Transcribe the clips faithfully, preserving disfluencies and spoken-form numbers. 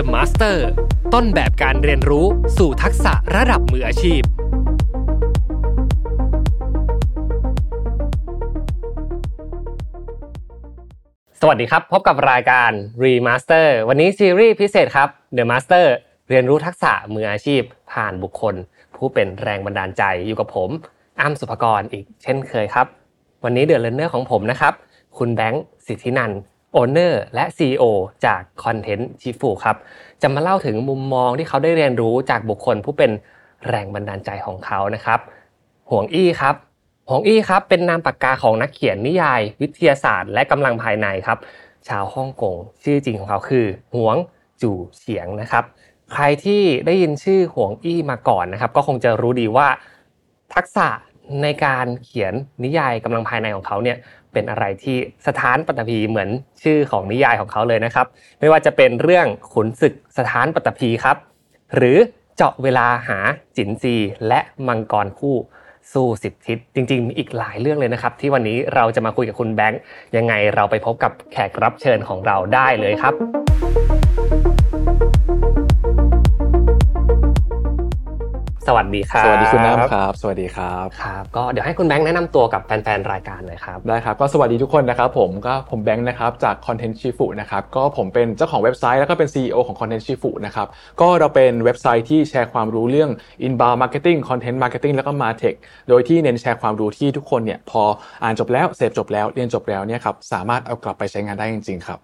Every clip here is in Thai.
The Master ต้นแบบการเรียนรู้สู่ทักษะระดับมืออาชีพสวัสดีครับพบกับรายการ Remaster วันนี้ซีรีส์พิเศษครับ The Master เรียนรู้ทักษะมืออาชีพผ่านบุคคลผู้เป็นแรงบันดาลใจอยู่กับผมอ้ำสุภกรอีกเช่นเคยครับวันนี้เดอะเลิร์นเนอร์ของผมนะครับคุณแบงค์สิทธินันท์โอเนอร์และ ซี อี โอ จาก Content Shifu ครับจะมาเล่าถึงมุมมองที่เขาได้เรียนรู้จากบุคคลผู้เป็นแรงบันดาลใจของเขานะครับหวงอี้ครับหวงอี้ครับเป็นนามปากกาของนักเขียนนิยายวิทยาศาสตร์และกำลังภายในครับชาวฮ่องกงชื่อจริงของเขาคือหวงจู่เฉียงนะครับใครที่ได้ยินชื่อหวงอี้มาก่อนนะครับก็คงจะรู้ดีว่าทักษะในการเขียนนิยายกำลังภายในของเขาเนี่ยเป็นอะไรที่สถานปัตตภีเหมือนชื่อของนิยายของเขาเลยนะครับไม่ว่าจะเป็นเรื่องขุนศึกสถานปัตตภีครับหรือเจาะเวลาหาจินซีและมังกรคู่สู้สิบทิศจริงๆมีอีกหลายเรื่องเลยนะครับที่วันนี้เราจะมาคุยกับคุณแบงค์ยังไงเราไปพบกับแขกรับเชิญของเราได้เลยครับสวัสดีครับสวัสดีคุณน้ำครับสวัสดีครับครับก็เดี๋ยวให้คุณแบงค์แนะนำตัวกับแฟนๆรายการหน่อยครับได้ครับก็สวัสดีทุกคนนะครับผมก็ผมแบงค์นะครับจาก Content Shifu นะครับก็ผมเป็นเจ้าของเว็บไซต์แล้วก็เป็น ซี อี โอ ของ Content Shifu นะครับก็เราเป็นเว็บไซต์ที่แชร์ความรู้เรื่อง Inbound Marketing Content Marketing แล้วก็ Martech โดยที่เน้นแชร์ความรู้ที่ทุกคนเนี่ยพออ่านจบแล้วเสพจบแล้วเรียนจบแล้วเนี่ยครับสามารถเอากลับไปใช้งานได้จริงๆครับ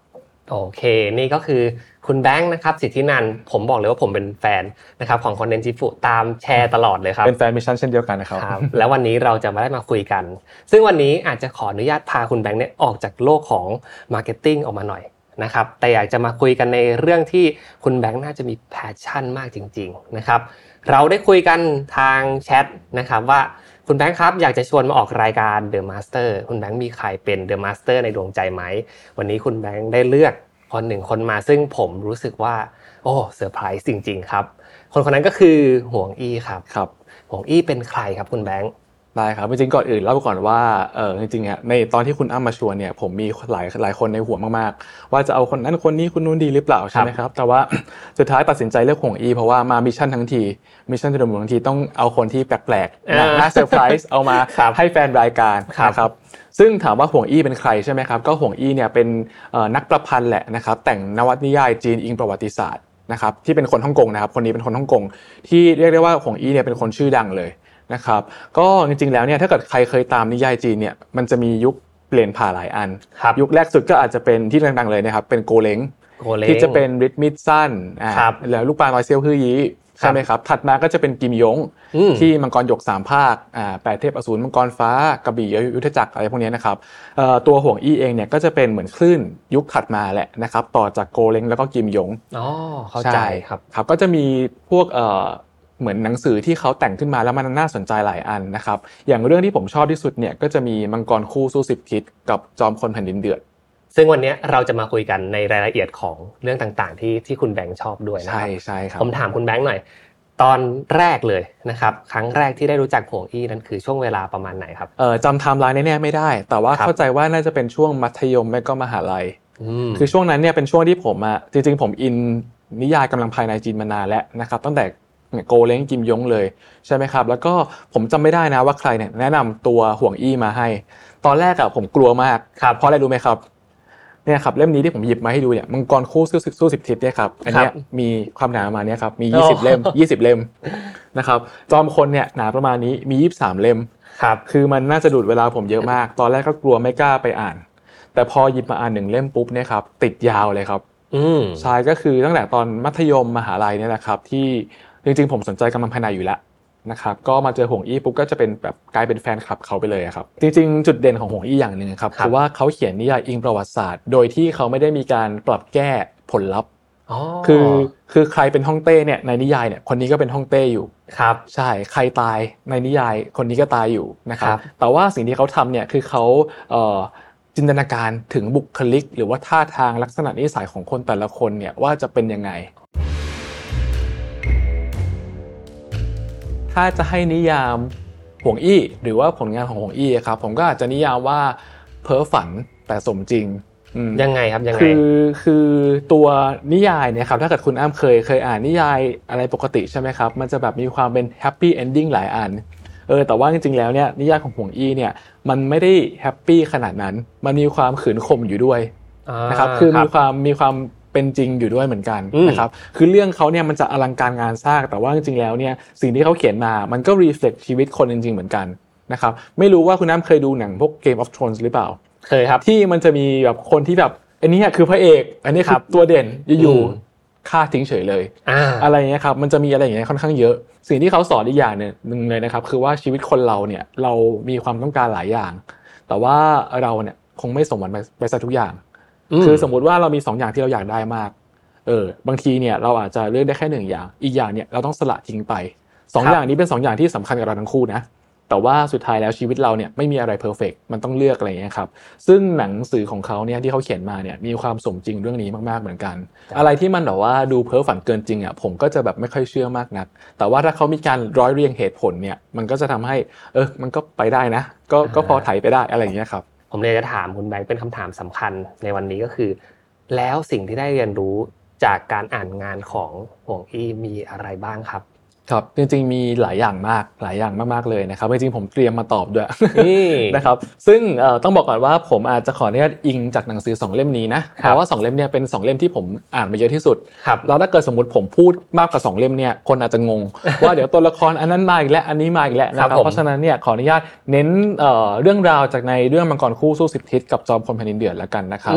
โอเคนี่ก็คือคุณแบงค์นะครับสิทธินันท์ผมบอกเลยว่าผมเป็นแฟนนะครับของ Content Shifu ตามแชร์ตลอดเลยครับเป็นแฟนมิชชั่นเช่นเดียวกันนะครับครับแล้ววันนี้เราจะมาได้มาคุยกันซึ่งวันนี้อาจจะขออนุญาตพาคุณแบงค์เนี่ยออกจากโลกของ Marketing ออกมาหน่อยนะครับแต่อยากจะมาคุยกันในเรื่องที่คุณแบงค์น่าจะมีแพชชั่นมากจริงๆนะครับเราได้คุยกันทางแชทนะครับว่าคุณแบงค์ครับอยากจะชวนมาออกรายการ The Master คุณแบงค์มีใครเป็น The Master ในดวงใจไหมวันนี้คุณแบงค์ได้เลือกคนหนึ่งคนมาซึ่งผมรู้สึกว่าโอ้เซอร์ไพรส์จริงๆครับคนคนนั้นก็คือหวงอี้ครับครับหวงอี้เป็นใครครับคุณแบงค์ได้ครับจริงๆก่อนอื่นเล่าก่อนว่าเออจริงๆอ่ะในตอนที่คุณอ้ำมาชวนเนี่ยผมมีหลายหลายคนในหัวมากๆว่าจะเอาคนนั้นคนนี้คนนู้นดีหรือเปล่าใช่มั้ยครับแต่ว่าสุดท้ายตัดสินใจเลือกหวงอีเพราะว่ามามิชชั่นทั้งทีมิชชั่นทั้งหมดทั้งทีต้องเอาคนที่แปลกๆน่าเซอร์ไพรส์เอามาให้แฟนรายการนะครับซึ่งถามว่าหวงอี้เป็นใครใช่มั้ยครับก็หวงอี้เนี่ยเป็นเอ่อนักประพันธ์แหละนะครับแต่งนวนิยายจีนอิงประวัติศาสตร์นะครับที่เป็นคนฮ่องกงนะครับคนนี้เป็นคนฮ่องกงที่เรียกได้ว่าหวงอี้เนี่ยเป็นคนชื่อดังเลยนะครับก็จริงๆแล้วเนี่ยถ้าเกิดใครเคยตามนิยายจีนเนี่ยมันจะมียุคเปลี่ยนผ่านหลายอันยุคแรกสุดก็อาจจะเป็นที่ดังๆเลยนะครับเป็นโกเล้งที่จะเป็นริดมิดสั้นอ่าแล้วลูกปลาน้อยเซี่ยวฮื้อยี้ใช่ไหมครับถัดมาก็จะเป็นกิมยงที่มังกรหยกสามภาคอ่าแปดเทพอสูรมังกรฟ้ากระบี่ยุทธจักรอะไรพวกนี้นะครับเอ่อตัวหวงอี้เองเนี่ยก็จะเป็นเหมือนคลื่นยุคถัดมาแหละนะครับต่อจากโกเล้งแล้วก็กิมยงอ๋อเข้าใจครับครับก็จะมีพวกเอ่อเหมือนหนังสือที่เขาแต่งขึ้นมาแล้วมันน่าสนใจหลายอันนะครับอย่างเรื่องที่ผมชอบที่สุดเนี่ยก็จะมีมังกรคู่สู้สิบทิศกับจอมคนแผ่นดินเดือดซึ่งวันนี้เราจะมาคุยกันในรายละเอียดของเรื่องต่างๆที่ที่คุณแบงค์ชอบด้วยนะครับใช่ๆครับผมถามคุณแบงค์หน่อยตอนแรกเลยนะครับครั้งแรกที่ได้รู้จักหวงอี้นั้นคือช่วงเวลาประมาณไหนครับเอ่อจำไทม์ไลน์แน่ๆไม่ได้แต่ว่าเข้าใจว่าน่าจะเป็นช่วงมัธยมไม่ก็มหาลัยคือช่วงนั้นเนี่ยเป็นช่วงที่ผมอ่ะจริงๆผมอินนิยายกำลังภายในจีนมานานแล้วนะครับตั้งแต่โกเล้งกิมยงเลยใช่ไหมครับแล้วก็ผมจำไม่ได้นะว่าใครเนี่ยแนะนำตัวหวงอี้มาให้ตอนแรกอะผมกลัวมากเพราะอะไรรู้ไหมครับเนี่ยครับเล่มนี้ที่ผมหยิบมาให้ดูเนี่ยมังกรคู่สู้สิบทิศเนี่ยครับอันนี้มีความหนามาเนี่ยครับมียี่สิบเล่มยี่สิบเล่มนะครับจอมคนเนี่ยหนาประมาณนี้มียี่สิบสามเล่มครับคือมันน่าจะดูดเวลาผมเยอะมากตอนแรกก็กลัวไม่กล้าไปอ่านแต่พอหยิบมาอ่านหนึ่งเล่มปุ๊บเนี่ยครับติดยาวเลยครับอืมใช่ก็คือตั้งแต่ตอนมัธยมมหาลัยเนี่ยแหละครับที่จริงๆผมสนใจกำลังภายในอยู่แล้วนะครับก็มาเจอหวงอี้ปุ๊บก็จะเป็นแบบกลายเป็นแฟนคลับเขาไปเลยครับจริงๆจุดเด่นของหวงอี้อย่างนึงครับคือว่าเขาเขียนนิยายอิงประวัติศาสตร์โดยที่เขาไม่ได้มีการปรับแก้ผลลัพธ์อ๋อคือคือใครเป็นฮ่องเต้เนี่ยในนิยายเนี่ยคนนี้ก็เป็นฮ่องเต้อยู่ครับใช่ใครตายในนิยายคนนี้ก็ตายอยู่นะครับแต่ว่าสิ่งที่เขาทำเนี่ยคือเขาเอ่อจินตนาการถึงบุคลิกหรือว่าท่าทางลักษณะนิสัยของคนแต่ละคนเนี่ยว่าจะเป็นยังไงถ้าจะให้นิยามหวงอี้หรือว่าผลงานของหวงอี้ครับผมก็อาจจะนิยามว่าเพ้อฝันแต่สมจริง ยังไงครับยังไงคือคือตัวนิยายเนี่ยครับถ้าเกิดคุณอ้ำเคยเคยอ่านนิยายอะไรปกติใช่มั้ยครับมันจะแบบมีความเป็นแฮปปี้เอนดิ้งหลายอันเออแต่ว่าจริงๆแล้วเนี่ยนิยายของหงอี้เนี่ยมันไม่ได้แฮปปี้ขนาดนั้นมันมีความขืนข่มอยู่ด้วยนะครับคือมีความมีความเป็นจริงอยู่ด้วยเหมือนกันนะครับคือเรื่องเขาเนี่ยมันจะอลังการงานสร้างแต่ว่าจริงๆแล้วเนี่ยสิ่งที่เขาเขียนมามันก็รีเฟล็กชีวิตคนจริงๆเหมือนกันนะครับไม่รู้ว่าคุณน้ำเคยดูหนังพวก Game of Thrones หรือเปล่าเคยครับที่มันจะมีแบบคนที่แบบอันนี้คือพระเอกอันนี้คือตัวเด่นอยู่ฆ่าทิ้งเฉยเลยอะไรอย่างเงี้ยครับมันจะมีอะไรอย่างเงี้ยค่อนข้างเยอะสิ่งที่เขาสอนอีกอย่างนึงเลยนะครับคือว่าชีวิตคนเราเนี่ยเรามีความต้องการหลายอย่างแต่ว่าเราเนี่ยคงไม่สมหวังไปซะทุกอย่างคือสมมุติว่าเรามีสองอย่างที่เราอยากได้มากเออบางทีเนี่ยเราอาจจะเลือกได้แค่หนึ่งอย่างอีกอย่างเนี่ยเราต้องสละทิ้งไปสองอย่างนี้เป็นสองอย่างที่สำคัญกับเราทั้งคู่นะแต่ว่าสุดท้ายแล้วชีวิตเราเนี่ยไม่มีอะไรเพอร์เฟคมันต้องเลือกอะไรอย่างเงี้ยครับซึ่งหนังสือของเขาเนี่ยที่เขาเขียนมาเนี่ยมีความสมจริงเรื่องนี้มากๆเหมือนกันอะไรที่มันแบบว่าดูเพ้อฝันเกินจริงอ่ะผมก็จะแบบไม่ค่อยเชื่อมากนักแต่ว่าถ้าเขามีการร้อยเรียงเหตุผลเนี่ยมันก็จะทำให้เออมันก็ไปได้นะก็ก็พอไถไปได้อะไรอย่างเงี้ยครับผมเลยจะถามคุณแบงค์เป็นคำถามสำคัญในวันนี้ก็คือแล้วสิ่งที่ได้เรียนรู้จากการอ่านงานของหงอี้มีอะไรบ้างครับครับจริงๆมีหลายอย่างมากหลายอย่างมากๆเลยนะครับจริงๆผมเตรียมมาตอบด้วยนะครับซึ่งเอ่อต้องบอกก่อนว่าผมอาจจะขออนุญาตอิงจากหนังสือสองเล่มนี้นะเพราะว่าสองเล่มเนี่ยเป็นสองเล่มที่ผมอ่านมาเยอะที่สุดแล้วถ้าเกิดสมมุติผมพูดมากกว่าสองเล่มเนี่ยคนอาจจะงงว่าเดี๋ยวตัวละครอันนั้นมาอีกแล้วอันนี้มาอีกแล้วนะครับเพราะฉะนั้นเนี่ยขออนุญาตเน้นเอ่อเรื่องราวจากในเรื่องมังกรคู่สู้สิบทิศกับจอมพลแผ่นดินเดือดละกันนะครับ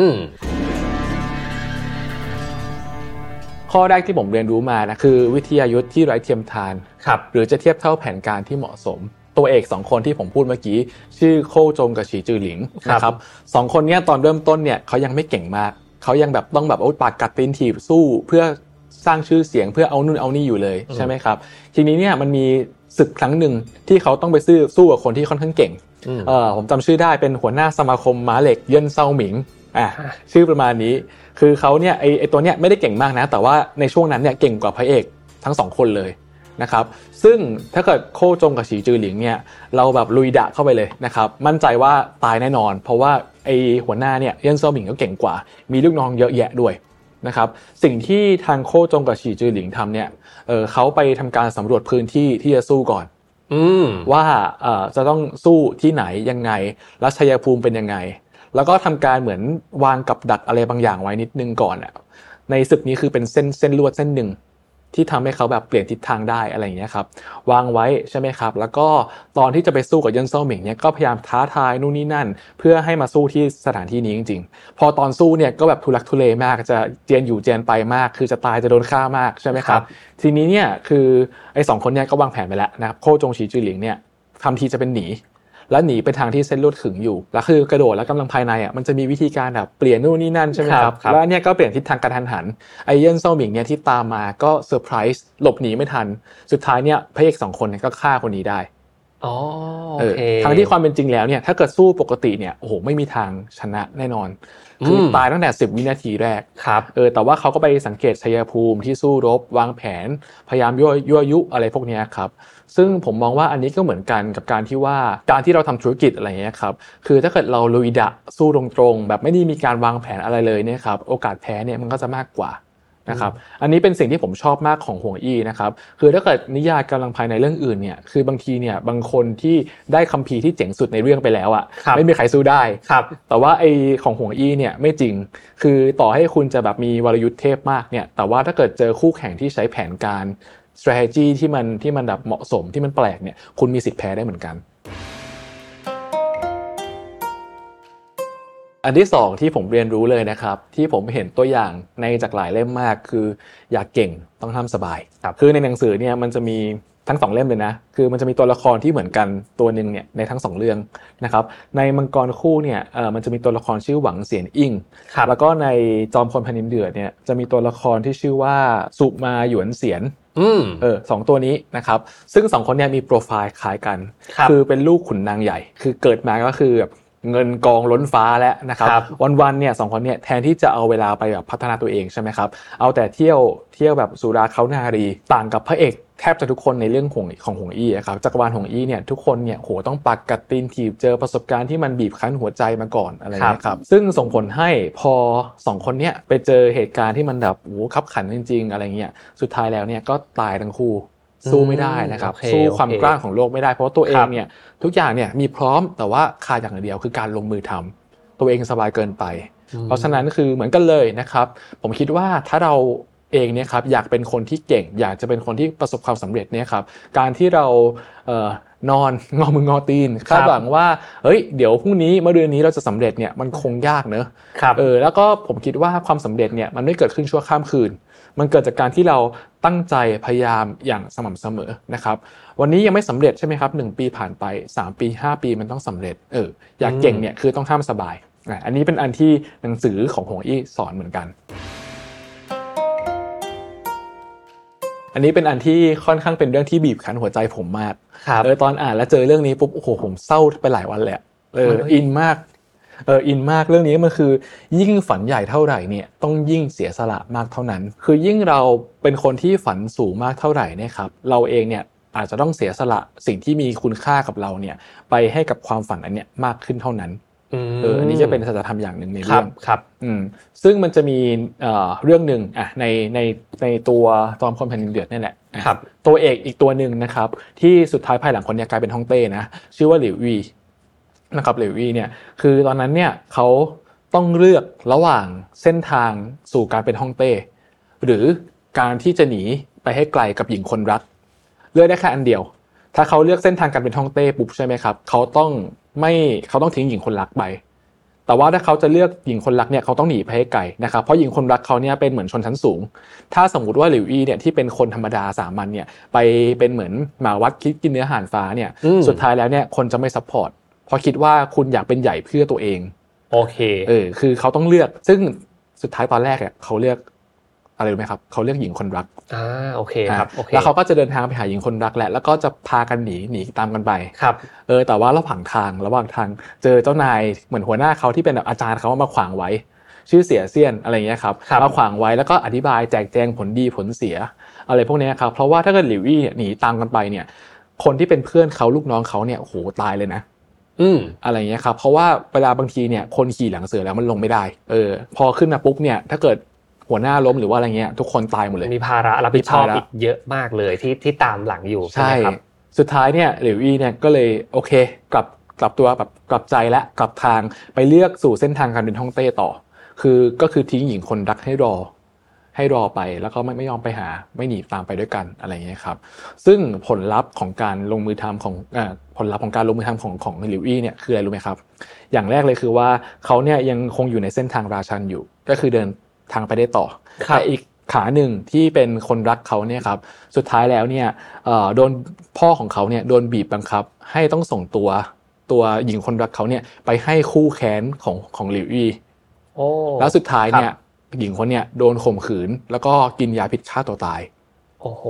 ข้อแรกที่ผมเรียนรู้มานะคือวิทยายุทธ์ที่ไร้เทียมทานครับหรือจะเทียบเท่าแผนการที่เหมาะสมตัวเอกสองคนที่ผมพูดเมื่อกี้ชื่อโค่จงกับฉีจือหลิงนะครับสองคนเนี้ยตอนเริ่มต้นเนี่ยเค้ายังไม่เก่งมากเค้ายังแบบต้องแบบเอาปากกัดตีนถีบสู้เพื่อสร้างชื่อเสียงเพื่อเอานู่นเอานี่อยู่เลยใช่มั้ยครับทีนี้เนี่ยมันมีศึกครั้งนึงที่เค้าต้องไปสู้สู้กับคนที่ค่อนข้างเก่งเอ่อผมจำชื่อได้เป็นหัวหน้าสมาคมม้าเหล็กเยิ่นเซาหมิงอ่ะชื่อประมาณนี้คือเค้าเนี่ยไอ้ไอ้ตัวเนี้ยไม่ได้เก่งมากนะแต่ว่าในช่วงนั้นเนี่ยเก่งกว่าพระเอกทั้งสองคนเลยนะครับซึ่งถ้าเกิดโค่จงกับฉีจือหลิงเนี่ยเราแบบลุยดะเข้าไปเลยนะครับมั่นใจว่าตายแน่นอนเพราะว่าไอ้หัวหน้าเนี่ยเยี่ยนเซาหมิงก็เก่งกว่ามีลูกน้องเยอะแยะด้วยนะครับสิ่งที่ทางโค่จงกับฉีจือหลิงทำเนี่ยเอ่อเค้าไปทำการสำรวจพื้นที่ที่จะสู้ก่อนอืมว่าเอ่อจะต้องสู้ที่ไหนยังไงและชัยภูมิเป็นยังไงแล้วก็ทำการเหมือนวางกับดักอะไรบางอย่างไว้นิดนึงก่อนอ่ะในศึกนี้คือเป็นเส้นเส้นลวดเส้นนึงที่ทำให้เขาแบบเปลี่ยนทิศทางได้อะไรอย่างเงี้ยครับวางไว้ใช่มั้ยครับแล้วก็ตอนที่จะไปสู้กับเยินเซาหมิงเนี่ยก็พยายามท้าทายนู่นนี่นั่นเพื่อให้มาสู้ที่สถานที่นี้จริงๆพอตอนสู้เนี่ยก็แบบทุลักทุเลมากจะเจียนอยู่เจียนไปมากคือจะตายจะโดนฆ่ามากใช่มั้ยครับทีนี้เนี่ยคือไอ้สองคนเนี่ยก็วางแผนไปแล้วนะครับโค่จงฉีจือหลิงเนี่ยทำทีจะเป็นหนีแล้วหนีไปทางที่เส้นลวดขึงอยู่แล้วคือกระโดดแล้วกำลังภายในอ่ะมันจะมีวิธีการแบบเปลี่ยนนู่นนี่นั่นใช่ไหมครับแล้วเนี่ยก็เปลี่ยนทิศทางกระทันหันไอเยินเซาหมิงเนี่ยที่ตามมาก็เซอร์ไพรส์หลบหนีไม่ทันสุดท้ายเนี่ยพระเอกสองคนเนี่ยก็ฆ่าคนนี้ได้อ๋อโอเคทั้งที่ความเป็นจริงแล้วเนี่ยถ้าเกิดสู้ปกติเนี่ยโอ้โหไม่มีทางชนะแน่นอนคือตายตั้งแต่สิบวินาทีแรกครับเออแต่ว่าเขาก็ไปสังเกตชัยภูมิที่สู้รบวางแผนพยายามยั่วยุอะไรพวกนี้ครับซึ่งผมมองว่าอันนี้ก็เหมือนกันกับการที่ว่าการที่เราทำธุรกิจอะไรเงี้ยครับคือถ้าเกิดเราลุยดะสู้ตรงๆแบบไม่ได้มีการวางแผนอะไรเลยเนี่ยครับโอกาสแพ้เนี่ยมันก็จะมากกว่านะครับอันนี้เป็นสิ่งที่ผมชอบมากของหงอี้นะครับคือถ้าเกิดนิยายกำลังภายในเรื่องอื่นเนี่ยคือบางทีเนี่ยบางคนที่ได้คัมภีร์ที่เจ๋งสุดในเรื่องไปแล้วอ่ะไม่มีใครสู้ได้แต่ว่าไอ้ของหงอี้เนี่ยไม่จริงคือต่อให้คุณจะแบบมีวรยุทธ์เทพมากเนี่ยแต่ว่าถ้าเกิดเจอคู่แข่งที่ใช้แผนการ strategy ที่มันที่มันแบบเหมาะสมที่มันแปลกเนี่ยคุณมีสิทธิ์แพ้ได้เหมือนกันอันที่สองที่ผมเรียนรู้เลยนะครับที่ผมเห็นตัวอย่างในจากหลายเล่มมากคืออยากเก่งต้องทำสบายครับคือในหนังสือเนี่ยมันจะมีทั้งสองเล่มเลยนะคือมันจะมีตัวละครที่เหมือนกันตัวนึงเนี่ยในทั้งสองเรื่องนะครับในมังกรคู่เนี่ยเอ่อมันจะมีตัวละครชื่อหวังเสียนอิ่งแล้วก็ในจอมพลแผ่นดินเดือดเนี่ยจะมีตัวละครที่ชื่อว่าสุมาหยวนเสียนอืมเออสองตัวนี้นะครับซึ่งสองคนเนี่ยมีโปรไฟล์คล้ายกันคือเป็นลูกขุนนางใหญ่คือเกิดมาก็คือแบบ เงินกองล้นฟ้าแล้วนะครับวันๆเนี่ยสองคนเนี่ยแทนที่จะเอาเวลาไปแบบพัฒนาตัวเองใช่ไหมครับเอาแต่เที่ยวเที่ยวแบบสุราเค้านารีต่างกับพระเอกแทบจะทุกคนในเรื่องของของหงอี้ครับจักรวาลหงอี้เนี่ยทุกคนเนี่ยโหต้องปักกัดตีนถีบเจอประสบการณ์ที่มันบีบคั้นหัวใจมาก่อนอะไรนะครับซึ่งส่งผลให้พอสองคนเนี่ยไปเจอเหตุการณ์ที่มันแบบโหคับขันจริงๆอะไรเงี้ยสุดท้ายแล้วเนี่ยก็ตายทั้งคู่สู้ไม่ได้นะครับ okay, สู้ความ okay. กล้าของโลกไม่ได้เพราะตัวเองเนี่ยทุกอย่างเนี่ยมีพร้อมแต่ว่าขาดอย่างเดียวคือการลงมือทำตัวเองสบายเกินไปเพราะฉะนั้นคือเหมือนกันเลยนะครับผมคิดว่าถ้าเราเองเนี่ยครับอยากเป็นคนที่เก่งอยากจะเป็นคนที่ประสบความสำเร็จเนี่ยครับการที่เราเอ่อนอนงอมืองอตีนคาดหวังว่าเฮ้ยเดี๋ยวพรุ่งนี้มะรืนนี้เราจะสำเร็จเนี่ยมันคงยากเนอะเออแล้วก็ผมคิดว่าความสำเร็จเนี่ยมันไม่เกิดขึ้นชั่วข้ามคืนมันเกิดจากการที่เราตั้งใจพยายามอย่างสม่ำเสมอนะครับวันนี้ยังไม่สำเร็จใช่ไหมครับหนึ่งปีผ่านไปสามปีห้าปีมันต้องสำเร็จเอออยากเก่งเนี่ยคือต้องห้ามสบายอันนี้เป็นอันที่หนังสือของหงอี้สอนเหมือนกันอันนี้เป็นอันที่ค่อนข้างเป็นเรื่องที่บีบคั้นหัวใจผมมากเออตอนอ่านแล้วเจอเรื่องนี้ปุ๊บโอ้โหผมเศร้าไปหลายวันแหละเอออินมากเอออินมากเรื่องนี้มันคือยิ่งฝันใหญ่เท่าไหร่เนี่ยต้องยิ่งเสียสละมากเท่านั้นคือยิ่งเราเป็นคนที่ฝันสูงมากเท่าไหร่เนี่ยครับเราเองเนี่ยอาจจะต้องเสียสละสิ่งที่มีคุณค่ากับเราเนี่ยไปให้กับความฝันอันเนี้ยมากขึ้นเท่านั้นเอออันนี้จะเป็นสัจธรรมอย่างนึงในเรื่องครับอืมซึ่งมันจะมีเอ่อเรื่องนึงอ่ะในในในตัวตอมความแผ่นดินเดือดนี่แหละครับตัวเอกอีกตัวนึงนะครับที่สุดท้ายภายหลังคนเนี่ยกลายเป็นฮ่องเต้นะชื่อว่าหลิววีนะครับหลิววีเนี่ยคือตอนนั้นเนี่ยเขาต้องเลือกระหว่างเส้นทางสู่การเป็นฮ่องเต้หรือการที่จะหนีไปให้ไกลกับหญิงคนรักเลือกได้แค่อันเดียวถ้าเขาเลือกเส้นทางการเป็นฮ่องเต้ปุ๊บใช่มั้ยครับเขาต้องไม่เขาต้องทิ้งหญิงคนรักไปแต่ว่าถ้าเขาจะเลือกหญิงคนรักเนี่ยเขาต้องหนีไปให้ไกลนะครับเพราะหญิงคนรักเขาเนี่ยเป็นเหมือนชนชั้นสูงถ้าสมมุติว่าหลิวอี้เนี่ยที่เป็นคนธรรมดาสามัญเนี่ยไปเป็นเหมือนหมาวัดคิดกินเนื้อห่านฟ้าเนี่ยสุดท้ายแล้วเนี่ยคนจะไม่ซัพพอร์ตเพราะคิดว่าคุณอยากเป็นใหญ่เพื่อตัวเองโอเคเออคือเขาต้องเลือกซึ่งสุดท้ายตอนแรกเนี่ยเขาเลือกอะไรรู้ไหมครับเขาเลือกหญิงคนรักอ่าโอเคครับโอเคแล้วเขาก็จะเดินทางไปหาหญิงคนรักแหละแล้วก็จะพากันหนีหนีตามกันไปครับเออแต่ว่าระหว่างทางระหว่างทางเจอเจ้านายเหมือนหัวหน้าเขาที่เป็นแบบอาจารย์เขามาขวางไว้ชื่อเสียเสี้ยนอะไรอย่างเงี้ยครับมาขวางไว้แล้วก็อธิบายแจกแจงผลดีผลเสียอะไรพวกนี้ครับเพราะว่าถ้าเกิดหลิวอี้หนีตามกันไปเนี่ยคนที่เป็นเพื่อนเขาลูกน้องเขาเนี่ยโหตายเลยนะอืมอะไรอย่างเงี้ยครับเพราะว่าเวลาบางทีเนี่ยคนขี่หลังเสือแล้วมันลงไม่ได้เออพอขึ้นมาปุ๊บเนี่ยถ้าเกิดหัวหน้าล้มหรือว่าอะไรเงี้ยทุกคนตายหมดเลยมีภาระรับผิดชอบอีกเยอะมากเลยที่ที่ตามหลังอยู่ใช่ไหมครับสุดท้ายเนี่ยหลิวอี้เนี่ยก็เลยโอเคกลับกลับตัวแบบกลับใจและกลับทางไปเลือกสู่เส้นทางการเป็นฮ่องเต้ต่อคือก็คือทิ้งหญิงคนรักให้รอให้รอไปแล้วก็ไม่ไม่ยอมไปหาไม่หนีตามไปด้วยกันอะไรเงี้ยครับซึ่งผลลัพธ์ของการลงมือทำของเอ่อผลลัพธ์ของการลงมือทำของของหลิวอี้เนี่ยคืออะไรรู้ไหมครับอย่างแรกเลยคือว่าเขาเนี่ยยังคงอยู่ในเส้นทางราชันอยู่ก็คือเดินทางไปได้ต่อแต่อีกขาหนึ่งที่เป็นคนรักเขาเนี่ยครับสุดท้ายแล้วเนี่ยโดนพ่อของเขาเนี่ยโดนบีบบังคับให้ต้องส่งตัวตัวหญิงคนรักเขาเนี่ยไปให้คู่แค้นของของหลิวอี้แล้วสุดท้ายเนี่ยหญิงคนเนี่ยโดนข่มขืนแล้วก็กินยาพิษฆ่าตัวตายโอ้โห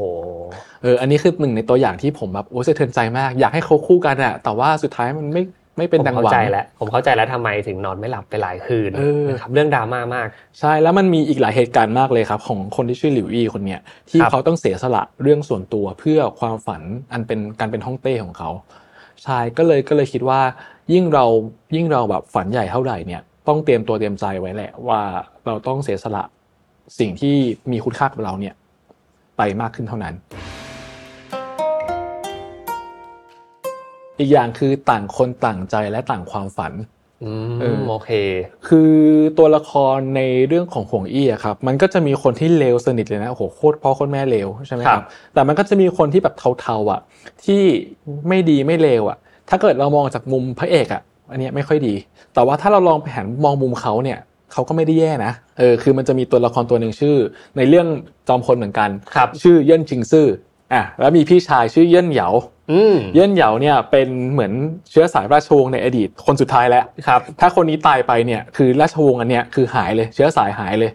เอออันนี้คือหนึ่งในตัวอย่างที่ผมแบบโอ้สะเทือนใจมากอยากให้เขาคู่กันอะแต่ว่าสุดท้ายมันไม่ไม่เป็นดังหวังผมเข้าใจแล้วผมเข้าใจแล้วทำไมถึงนอนไม่หลับไปหลายคืนนะครับเรื่องดราม่ามากใช่แล้วมันมีอีกหลายเหตุการณ์มากเลยครับของคนที่ชื่อหลิวอี้คนเนี้ยที่เขาต้องเสียสละเรื่องส่วนตัวเพื่อความฝันอันเป็นการเป็นฮ่องเต้ของเขาใช่ก็เลยก็เลยคิดว่ายิ่งเรายิ่งเราแบบฝันใหญ่เท่าไหร่เนี่ยต้องเตรียมตัวเตรียมใจไว้แหละว่าเราต้องเสียสละสิ่งที่มีคุณค่ากับเราเนี่ยไปมากขึ้นเท่านั้นอีกอย่างคือต่างคนต่างใจและต่างความฝันอืมโอเคคือตัวละครในเรื่องของหงอี้อ่ะครับมันก็จะมีคนที่เลวสนิทเลยนะโอ้โหโคตรพ่อโคตรแม่เลวใช่มั้ยครับแต่มันก็จะมีคนที่แบบเทาๆอ่ะที่ไม่ดีไม่เลวอ่ะถ้าเกิดเรามองจากมุมพระเอกอ่ะอันเนี้ยไม่ค่อยดีแต่ว่าถ้าเราลองไปหันมองมุมเขาเนี่ยเขาก็ไม่ได้แย่นะเออคือมันจะมีตัวละครตัวนึงชื่อในเรื่องจอมพลเหมือนกันชื่อเย่นชิงซื่ออ่ะแล้วมีพี่ชายชื่อเย่นเหยาเย่นเหยาเนี่ยเป็นเหมือนเชื้อสายราชวงศ์ในอดีตคนสุดท้ายแล้วถ้าคนนี้ตายไปเนี่ยคือราชวงศ์อันเนี้ยคือหายเลยเชื้อสายหายเลย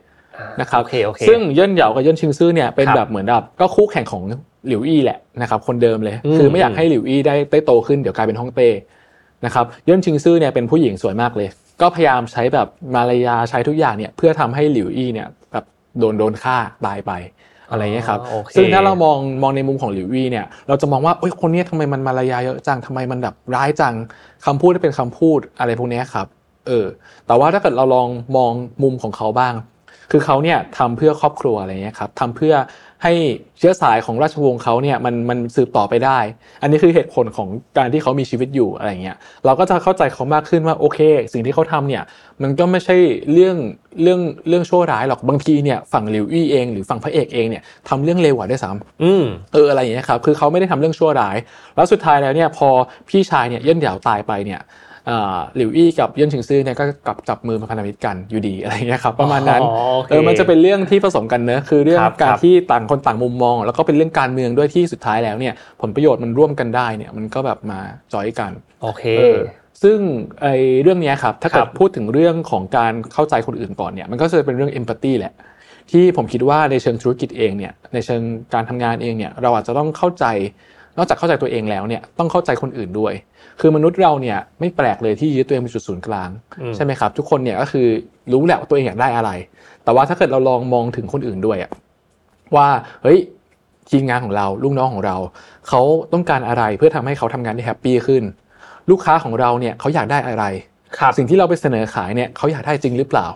นะครับซึ่งเย่นเหยากับเย่นชิงซื่อเนี่ยเป็นแบบเหมือนแบบก็คู่แข่งของหลิวอี้แหละนะครับคนเดิมเลยคือไม่อยากให้หลิวอี้ได้โตขึ้นเดี๋ยวกลายเป็นฮ่องเต้ นะครับย่นชิงซื่อเนี่ยเป็นผู้หญิงสวยมากเลยก็พยายามใช้แบบมารยาใช้ทุกอย่างเนี่ยเพื่อทำให้หลิวอี้เนี่ยแบบโดนโดนฆ่าตายไปอะไรเงี้ยครับซึ่งถ้าเรามองมองในมุมของหลิวอี้เนี่ยเราจะมองว่าโอ๊ยคนนี้ทำไมมันมารยาเยอะจังทำไมมันแบบร้ายจังคำพูดเป็นคำพูดอะไรพวกนี้ครับเออแต่ว่าถ้าเกิดเราลองมองมุมของเขาบ้างคือเขาเนี่ยทำเพื่อครอบครัวอะไรเงี้ยครับทำเพื่อให้เชื้อสายของราชวงศ์เขาเนี่ยมันมันสืบต่อไปได้อันนี้คือเหตุผลของการที่เขามีชีวิตอยู่อะไรเงี้ยเราก็จะเข้าใจเขามากขึ้นว่าโอเคสิ่งที่เขาทำเนี่ยมันก็ไม่ใช่เรื่องเรื่องเรื่องชั่วร้ายหรอกบางทีเนี่ยฝั่งหลิวอี้เองหรือฝั่งพระเอกเองเนี่ยทำเรื่องเลวกว่าด้วยซ้ำอืมเอออะไรอย่างเงี้ยครับคือเขาไม่ได้ทำเรื่องชั่วร้ายแล้วสุดท้ายแล้วเนี่ยพอพี่ชายเนี่ยเย่นเหยาตายไปเนี่ยหลิวอี้กับเย่นชิงซื่อเนี่ยก็กลับจับมือมาพันธมิตรกันอยู่ดีอะไรอย่างเงี้ยครับประมาณนั้นเออมันจะเป็นเรื่องที่ผสมกันเนอะคือเรื่องการที่ต่างคนต่างมุมมองแล้วก็เป็นเรื่องการเมืองด้วยที่สุดท้ายแล้วเนี่ยผลประโยชน์มันร่วมกันได้เนี่ยมันก็แบบมาจอยกันโอเคซึ่งไอ้เรื่องนี้ครับถ้าเกิดพูดถึงเรื่องของการเข้าใจคนอื่นก่อนเนี่ยมันก็จะเป็นเรื่อง empathy แหละที่ผมคิดว่าในเชิงธุรกิจเองเนี่ยในเชิงการทำงานเองเนี่ยเราอาจจะต้องเข้าใจนอกจากเข้าใจตัวเองแล้วเนี่ยต้องเข้าใจคนอื่นด้วยคือมนุษย์เราเนี่ยไม่แปลกเลยที่ยึดตัวเองเป็นจุดศูนย์กลางใช่ไหมครับทุกคนเนี่ยก็คือรู้แหละว่าตัวเองอยากได้อะไรแต่ว่าถ้าเกิดเราลองมองถึงคนอื่นด้วยอะว่าเฮ้ยทีมงานของเราลูกน้องของเราเขาต้องการอะไรเพื่อทำให้เขาทำงานได้แฮปปี้ขึ้นลูกค้าของเราเนี่ยเขาอยากได้อะไรสิ่งที่เราไปเสนอขายเนี่ยเขาอยากได้จริงหรือเปล่า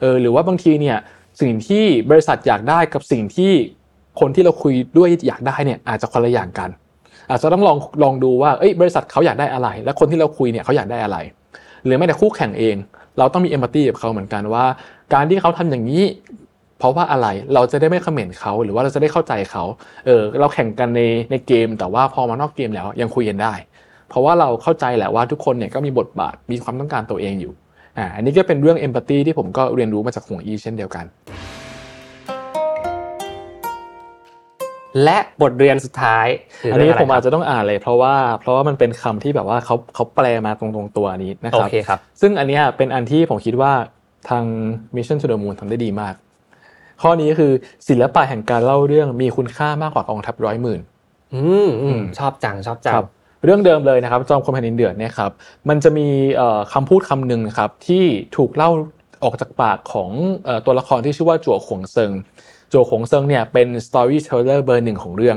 เออหรือว่าบางทีเนี่ยสิ่งที่บริษัทอยากได้กับสิ่งที่คนที่เราคุยด้วยอยากได้เนี่ยอาจจะคนละอย่างกันอาจจะต้องลองลองดูว่าเอ้ยบริษัทเขาอยากได้อะไรและคนที่เราคุยเนี่ยเขาอยากได้อะไรหรือแม้แต่คู่แข่งเองเราต้องมีเอมพัตตี้กับเขาเหมือนกันว่าการที่เขาทำอย่างนี้เพราะว่าอะไรเราจะได้ไม่คอมเมนต์เขาหรือว่าเราจะได้เข้าใจเขาเออเราแข่งกันในในเกมแต่ว่าพอมานอกเกมแล้วยังคุยกันได้เพราะว่าเราเข้าใจแหละว่าทุกคนเนี่ยก็มีบทบาทมีความต้องการตัวเองอยู่อ่าอันนี้ก็เป็นเรื่องเอมพัตตี้ที่ผมก็เรียนรู้มาจากของอีเช่นเดียวกันและบทเรียนสุดท้ายอันนี้ผมอาจจะต้องอ่านเลยเพราะว่าเพราะว่ามันเป็นคำที่แบบว่าเขาเขาแปลมาตรงตรงตัวนี้นะครับโอเคครับซึ่งอันนี้เป็นอันที่ผมคิดว่าทาง Mission to the Moon ทำได้ดีมากข้อนี้ก็คือศิลปะแห่งการเล่าเรื่องมีคุณค่ามากกว่ากองทัพร้อยหมื่นอืมชอบจังชอบจังเรื่องเดิมเลยนะครับจอมพลแผ่นดินเดือดเนี่ยครับมันจะมีคำพูดคำหนึ่งนะครับที่ถูกเล่าออกจากปากของตัวละครที่ชื่อว่าจั่วขวงเซิงโจขงเซิงเนี่ยเป็น storyteller เบอร์หนึ่งของเรื่อง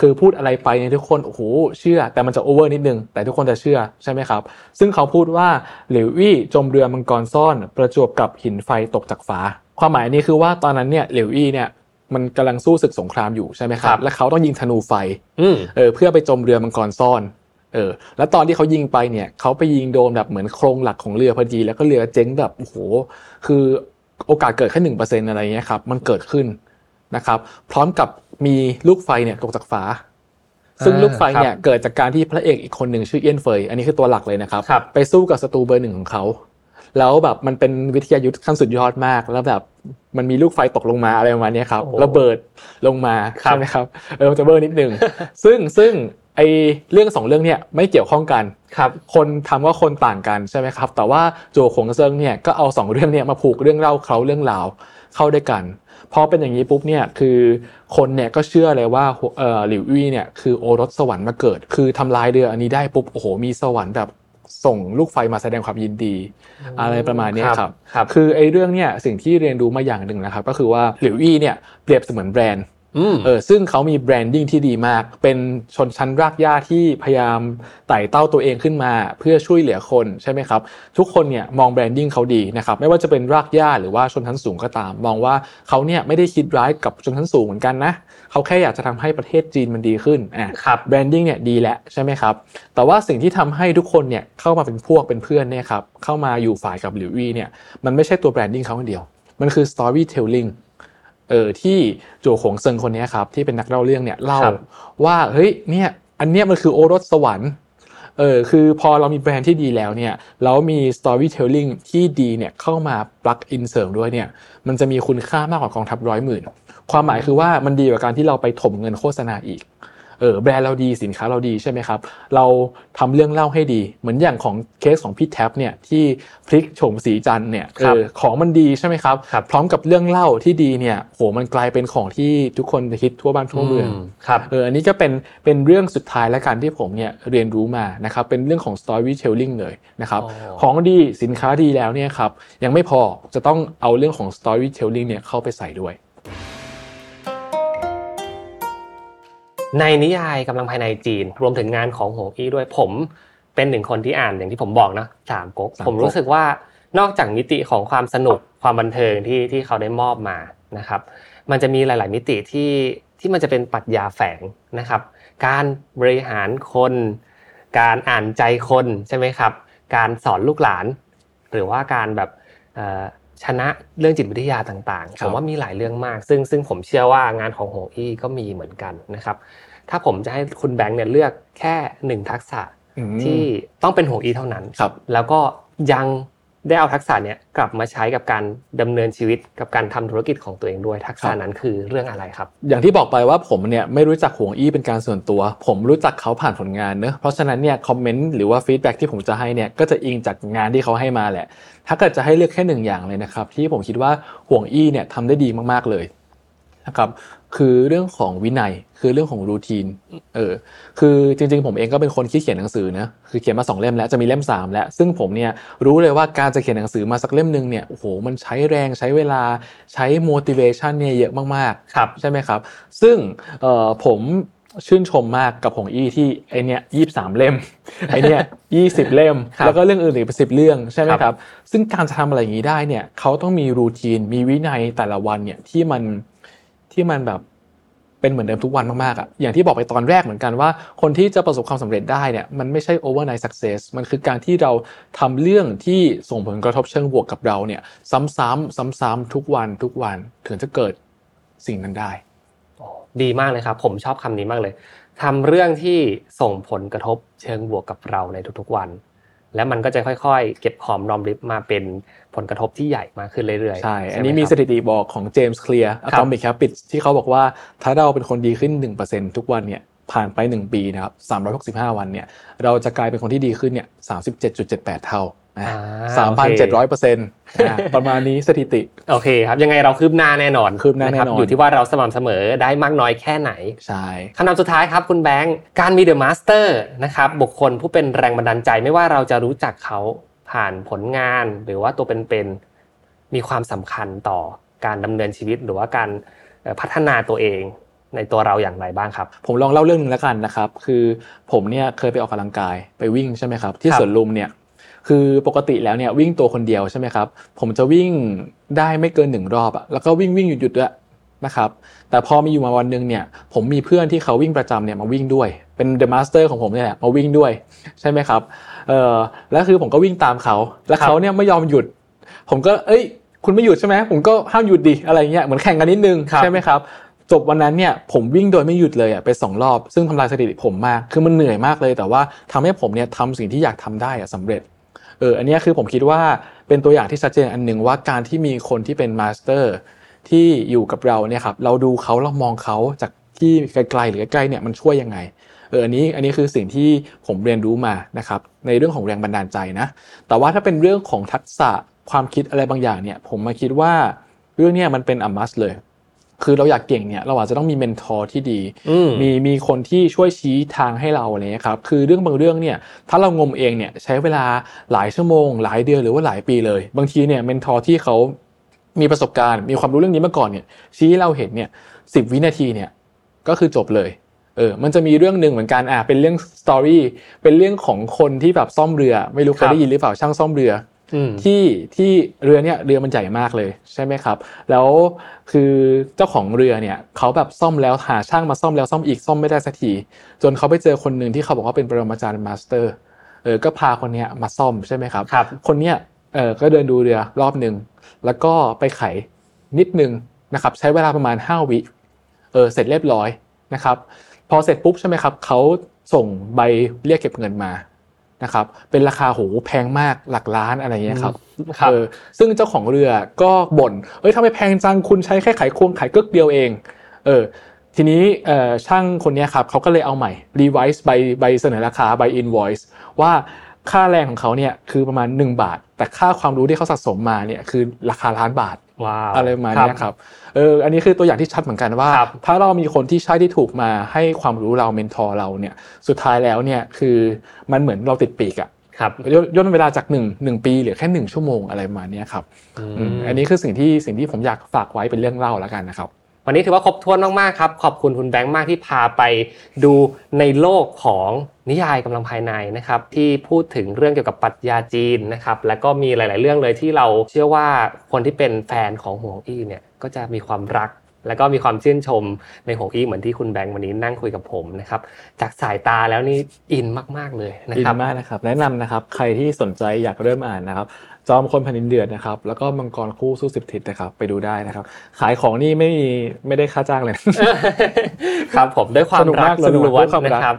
คือพูดอะไรไปเนี่ยทุกคนโอ้โหเชื่อแต่มันจะ over นิดนึงแต่ทุกคนจะเชื่อใช่ไหมครับซึ่งเขาพูดว่าหลิวอี้จมเรือมังกรซ่อนประจวบกับหินไฟตกจากฟ้าความหมายนี้คือว่าตอนนั้นเนี่ยหลิวอี้เนี่ยมันกำลังสู้ศึกสงครามอยู่ใช่ไหมครับและเขาต้องยิงธนูไฟเออเพื่อไปจมเรือมังกรซ่อนเออแล้วตอนที่เขายิงไปเนี่ยเขาไปยิงโดนแบบเหมือนโครงหลักของเรือพอดีแล้วก็เรือเจ๊งแบบโอ้โหคือโอกาสเกิดแค่ หนึ่งเปอร์เซ็นต์ อะไรเงี้ยครับมันเกิดขึ้นนะครับพร้อมกับมีลูกไฟเนี่ยตกจากฟ้าซึ่งลูกไฟเนี่ยเกิดจากการที่พระเอกอีกคนหนึ่งชื่อเอี้ยนเฟยอันนี้คือตัวหลักเลยนะครับไปสู้กับศัตรูเบอร์หนึ่งของเขาแล้วแบบมันเป็นวิทยายุทธ์ขั้นสุดยอดมากแล้วแบบมันมีลูกไฟตกลงมาอะไรประมาณนี้ครับระเบิดลงมาใช่ไหมครับเออจะเบอร์นิดนึง ซึ่งซึ่งไอเรื่องสองเรื่องเนี่ยไม่เกี่ยวข้องกันครับคนทำก็คนต่างกันใช่ไหมครับแต่ว่าโจขงเซิงเนี่ยก็เอาสองเรื่องเนี่ยมาผูกเรื่องเล่าเขาเรื่องราวเข้าด้วยกันพอเป็นอย่างนี้ปุ๊บเนี่ยคือคนเนี่ยก็เชื่อเลยว่าเอ่อหลิวอี้เนี่ยคือโอรสสวรรค์มาเกิดคือทำลายเรืออันนี้ได้ปุ๊บโอ้โหมีสวรรค์แบบส่งลูกไฟมาแสดงความยินดีอะไรประมาณนี้ครับคือไอเรื่องเนี่ยสิ่งที่เรียนรู้มาอย่างหนึ่งนะครับก็คือว่าหลิวอี้เนี่ยเปรียบเสมือนแบรนด์เออซึ่งเขามีแบรนดิ้งที่ดีมากเป็นชนชั้นรากหญ้าที่พยายามไต่เต้าตัวเองขึ้นมาเพื่อช่วยเหลือคนใช่ไหมครับทุกคนเนี่ยมองแบรนดิ้งเขาดีนะครับไม่ว่าจะเป็นรากหญ้าหรือว่าชนชั้นสูงก็ตามมองว่าเขาเนี่ยไม่ได้คิดร้ายกับชนชั้นสูงเหมือนกันนะเขาแค่อยากจะทำให้ประเทศจีนมันดีขึ้นอ่ะแบรนดิ้งเนี่ยดีแล้วใช่ไหมครับแต่ว่าสิ่งที่ทำให้ทุกคนเนี่ยเข้ามาเป็นพวกเป็นเพื่อนเนี่ยครับเข้ามาอยู่ฝ่ายกับหลิวอี้เนี่ยมันไม่ใช่ตัวแบรนดิ้งเขาคนเดียวมันคือ storytellingเออที่โจขงเซิงคนนี้ครับที่เป็นนักเล่าเรื่องเนี่ยเล่าว่าเฮ้ยเนี่ยอันเนี้ยมันคือโอรสสวรรค์เออคือพอเรามีแบรนด์ที่ดีแล้วเนี่ยแล้วมี storytelling ที่ดีเนี่ยเข้ามาปลักอินเสริมด้วยเนี่ยมันจะมีคุณค่ามากกว่ากองทัพร้อยหมื่นความหมายคือว่ามันดีกว่าการที่เราไปถมเงินโฆษณาอีกเอ ออแบรนด์เราดีสินค้าเราดีใช่ไหมครับเราทำเรื่องเล่าให้ดีเหมือนอย่างของเคสของพี่แท็บเนี่ยที่พลิกโฉมสีจันทร์เนี่ยเออของมันดีใช่ไหมครับพร้อมกับเรื่องเล่าที่ดีเนี่ยโหมันกลายเป็นของที่ทุกคนฮิตทั่วบ้านทั่วเมืองครับเอออันนี้ก็เป็นเป็นเรื่องสุดท้ายและการที่ผมเนี่ยเรียนรู้มานะครับเป็นเรื่องของ storytelling เลยนะครับของดีสินค้าดีแล้วเนี่ยครับยังไม่พอจะต้องเอาเรื่องของ storytelling เนี่ยเข้าไปใส่ด้วยในนิยายกำลังภายในจีนรวมถึงงานของหงอี้ด้วยผมเป็นหนึ่งคนที่อ่านอย่างที่ผมบอกนะสามก๊กผมรู้สึกว่านอกจากมิติของความสนุกความบันเทิงที่ที่เขาได้มอบมานะครับมันจะมีหลายๆมิติที่ที่มันจะเป็นปรัชญาแฝงนะครับการบริหารคนการอ่านใจคนใช่ไหมครับการสอนลูกหลานหรือว่าการแบบชนะเรื่องจิตวิทยาต่างๆผมว่ามีหลายเรื่องมากซึ่งซึ่งผมเชื่อว่างานของหงอี้ก็มีเหมือนกันนะครับถ้าผมจะให้คุณแบงค์เนี่ยเลือกแค่หนึ่งทักษะที่ต้องเป็นหงอี้เท่านั้นแล้วก็ยังได้เอาทักษะเนี่ยกลับมาใช้กับการดำเนินชีวิตกับการทำธุรกิจของตัวเองด้วยทักษะนั้นคือเรื่องอะไรครับอย่างที่บอกไปว่าผมเนี่ยไม่รู้จักหงอี้เป็นการส่วนตัวผมรู้จักเขาผ่านผลงานเนอะเพราะฉะนั้นเนี่ยคอมเมนต์หรือว่าฟีดแบ็กที่ผมจะให้เนี่ยก็จะอิงจากงานที่เขาให้มาแหละถ้าเกิดจะให้เลือกแค่หนึ่งอย่างเลยนะครับที่ผมคิดว่าหงอี้เนี่ยทำได้ดีมากๆเลยนะครับคือเรื่องของวินัยคือเรื่องของรูทีนเออคือจริงๆผมเองก็เป็นคนที่เขียนหนังสือนะคือเขียนมาสองเล่มแล้วจะมีเล่มสามแล้วซึ่งผมเนี่ยรู้เลยว่าการจะเขียนหนังสือมาสักเล่มนึงเนี่ยโอ้โหมันใช้แรงใช้เวลาใช้ motivation เนี่ยเยอะมากๆใช่ไหมครับซึ่งเอ่อผมชื่นชมมากกับหงอี้ที่ไอเนี่ยยี่สิบสามเล่มไอเนี่ยยี่สิบเล่มแล้วก็เรื่องอื่นอีกสิบเรื่องใช่มั้ยครับซึ่งการจะทำอะไรอย่างนี้ได้เนี่ยเขาต้องมีรูทีนมีวินัยแต่ละวันเนี่ยที่มันที่มันแบบเป็นเหมือนเดิมทุกวันมากๆอ่ะอย่างที่บอกไปตอนแรกเหมือนกันว่าคนที่จะประสบความสำเร็จได้เนี่ยมันไม่ใช่ overnight success มันคือการที่เราทำเรื่องที่ส่งผลกระทบเชิงบวกกับเราเนี่ยซ้ำๆซ้ำๆทุกวันทุกวันถึงจะเกิดสิ่งนั้นได้ดีมากเลยครับผมชอบคำนี้มากเลยทำเรื่องที่ส่งผลกระทบเชิงบวกกับเราในทุกๆวันและมันก็จะค่อยๆเก็บหอมรอมริบมาเป็นผลกระทบที่ใหญ่มากขึ้นเรื่อยๆใช่อันนี้มีสถิติบอกของเจมส์เคลียร์อะตอมิกแฮบิตที่เขาบอกว่าถ้าเราเป็นคนดีขึ้น หนึ่งเปอร์เซ็นต์ ทุกวันเนี่ยผ่านไปหนึ่งปีนะครับสามร้อยหกสิบห้าวันเนี่ยเราจะกลายเป็นคนที่ดีขึ้นเนี่ย สามสิบเจ็ดจุดเจ็ดแปด เท่านะ สามพันเจ็ดร้อยเปอร์เซ็นต์ นะประมาณนี้สถิติโอเคครับยังไงเราคืบหน้าแน่นอนคืบหน้าแน่นอนอยู่ที่ว่าเราสม่ำเสมอได้มากน้อยแค่ไหนใช่คำนำสุดท้ายครับคุณแบงค์การมี The Master นะครับบุคคลผู้เป็นแรงบันดาลใจไม่ว่าเราจะรู้จักเขาผ่านผลงานหรือว่าตัวเป็นๆมีความสำคัญต่อการดำเนินชีวิตหรือว่าการพัฒนาตัวเองในตัวเราอย่างไรบ้างครับผมลองเล่าเรื่องนึงแล้วกันนะครับคือผมเนี่ยเคยไปออกกำลังกายไปวิ่งใช่ไหมครับที่สวนลุมเนี่ยคือปกติแล้วเนี่ยวิ่งตัวคนเดียวใช่ไหมครับผมจะวิ่งได้ไม่เกินหนึ่งรอบอ่ะแล้วก็วิ่งวิ่งหยุดหยุดด้วยนะครับแต่พอมีอยู่มาวันนึงเนี่ยผมมีเพื่อนที่เขาวิ่งประจำเนี่ยมาวิ่งด้วยเป็น The Master ของผมเนี่ยแหละมาวิ่งด้วยใช่ไหมครับเอ่อแล้วคือผมก็วิ่งตามเขาแล้วเขาเนี่ยไม่ยอมหยุดผมก็เอ้ยคุณไม่หยุดใช่ไหมผมก็ห้ามหยุดดิอะไรเงี้ยเหมือนแข่งกันนิดนึงใช่ไหมครับจบวันนั้นเนี่ยผมวิ่งโดยไม่หยุดเลยอ่ะไปสองรอบซึ่งทำลายสถิติผมมากคือมันเหนื่อยมากเลยแต่ว่าทำให้ผมเนี่ยทำสิ่งที่อยากทำได้อ่ะสำเร็จเอออันนี้คือผมคิดว่าเป็นตัวอย่างที่ชัดเจนอันนึงว่าการที่มีคนที่เป็นมาสเตอร์ที่อยู่กับเราเนี่ยครับเราดูเขาเรามองเขาจากที่ไกลๆหรือใกล้ๆเนี่ยมันช่วยยังไงเอออันนี้อันนี้คือสิ่งที่ผมเรียนรู้มานะครับในเรื่องของแรงบันดาลใจนะแต่ว่าถ้าเป็นเรื่องของทักษะความคิดอะไรบางอย่างเนี่ยผมมาคิดว่าเรื่องเนี้ยมันเป็นอัมมัสเลยคือเราอยากเก่งเนี่ยเราอาจจะต้องมีเมนทอร์ที่ดีมีมีคนที่ช่วยชี้ทางให้เราอะไรเงี้ยครับคือเรื่องบางเรื่องเนี่ยถ้าเรางมเองเนี่ยใช้เวลาหลายชั่วโมงหลายเดือนหรือว่าหลายปีเลยบางทีเนี่ยเมนทอร์ที่เขามีประสบการณ์มีความรู้เรื่องนี้มาก่อนเนี่ยชี้ให้เราเห็นเนี่ยสิบวินาทีเนี่ยก็คือจบเลยเออมันจะมีเรื่องนึงเหมือนกันอ่ะเป็นเรื่องสตอรี่เป็นเรื่องของคนที่แบบซ่อมเรือไม่รู้เคยได้ยินหรือเปล่าช่างซ่อมเรือที่ที่เรือเนี่ยเรือมันใหญ่มากเลยใช่ไหมครับแล้วคือเจ้าของเรือเนี่ยเขาแบบซ่อมแล้วหาช่างมาซ่อมแล้วซ่อมอีกซ่อมไม่ได้สักทีจนเขาไปเจอคนนึงที่เขาบอกว่าเป็นปรมาจารย์มาสเตอร์เออก็พาคนเนี้ยมาซ่อมใช่ไหมครับคนเนี้ยเออก็เดินดูเรือรอบนึงแล้วก็ไปไขนิดนึงนะครับใช้เวลาประมาณห้าวิเออเสร็จเรียบร้อยนะครับพอเสร็จปุ๊บใช่ไหมครับเขาส่งใบเรียกเก็บเงินมานะครับเป็นราคาโหแพงมากหลักล้านอะไรเงี้ยครับเออซึ่งเจ้าของเรือก็บ่นเอ้ยทำไมแพงจังคุณใช้แค่ไขควงไขกึกเดียวเองเออ ทีนี้เอ่อช่างคนนี้ครับเขาก็เลยเอาใหม่ revise ใบใบเสนอราคาใบ invoice ว่าค่าแรงของเขาเนี่ยคือประมาณหนึ่งบาทแต่ค่าความรู้ที่เขาสะสมมาเนี่ยคือราคาล้านบาทอะไรประมาณนี้ครับเอออันนี้คือตัวอย่างที่ชัดเหมือนกันว่าถ้าเรามีคนที่ใช่ที่ถูกมาให้ความรู้เราเมนทอร์เราเนี่ยสุดท้ายแล้วเนี่ยคือมันเหมือนเราติดปีกอ่ะครับย่นเวลาจากหนึ่ง หนึ่งปีเหลือแค่หนึ่งชั่วโมงอะไรประมาณนี้ครับอืมอันนี้คือสิ่งที่สิ่งที่ผมอยากฝากไว้เป็นเรื่องเล่าแล้วกันนะครับวันนี้ถือว่าครบถ้วนมากๆครับขอบคุณคุณแบงค์มากที่พาไปดูในโลกของนิยายกำลังภายในนะครับที่พูดถึงเรื่องเกี่ยวกับปรัชญาจีนนะครับแล้วก็มีหลายๆเรื่องเลยที่เราเชื่อว่าคนที่เป็นแฟนของหงอี้เนี่ยก็จะมีความรักแล้วก็มีความชื่นชมในหงอี้เหมือนที่คุณแบงค์วันนี้นั่งคุยกับผมนะครับจากสายตาแล้วนี่อินมากๆเลยนะครับอินมากนะครับแนะนำนะครับใครที่สนใจอยากเริ่มอ่านนะครับจอมคนแผ่นดินเดือดนะครับแล้วก็มังกรคู่สู้สิบทิศนะครับไปดูได้นะครับขายของนี่ไม่มีไม่ได้ค่าจ้างเลยครับผมด้วยความรักล้วนๆนะครับ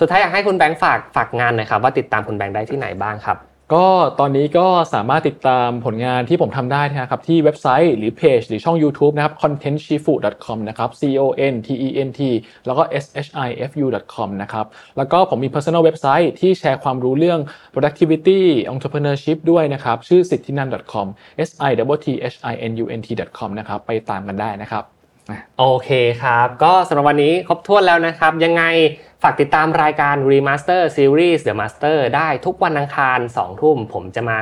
สุดท้ายอยากให้คุณแบงค์ฝากฝากงานหน่อยครับว่าติดตามคุณแบงค์ได้ที่ไหนบ้างครับก็ตอนนี้ก็สามารถติดตามผลงานที่ผมทำได้นะครับที่เว็บไซต์หรือเพจหรือช่อง YouTube นะครับ คอนเทนต์ ชิฟู ดอท คอม นะครับ ซี โอ เอ็น ที อี เอ็น ที แล้วก็ เอส เอช ไอ เอฟ ยู ดอท คอม นะครับแล้วก็ผมมี Personal เว็บไซต์ที่แชร์ความรู้เรื่อง productivity entrepreneurship ด้วยนะครับชื่อ สิทธินัน ดอท คอม เอส ไอ ที ที เอช ไอ เอ็น ยู เอ็น ที ดอท คอม นะครับไปตามกันได้นะครับโอเคครับก็สำหรับวันนี้ครบถ้วนแล้วนะครับยังไงฝากติดตามรายการ Remaster Series The Master ได้ทุกวันอังคาร สอง ทุ่มผมจะมา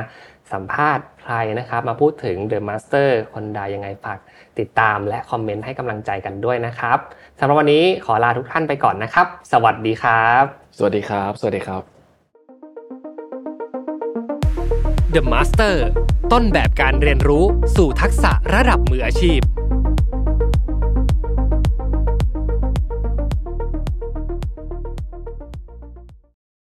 สัมภาษณ์ใครนะครับมาพูดถึง The Master คนใดยังไงฝากติดตามและคอมเมนต์ให้กำลังใจกันด้วยนะครับสำหรับวันนี้ขอลาทุกท่านไปก่อนนะครับสวัสดีครับสวัสดีครับสวัสดีครับ The Master ต้นแบบการเรียนรู้สู่ทักษะระดับมืออาชีพ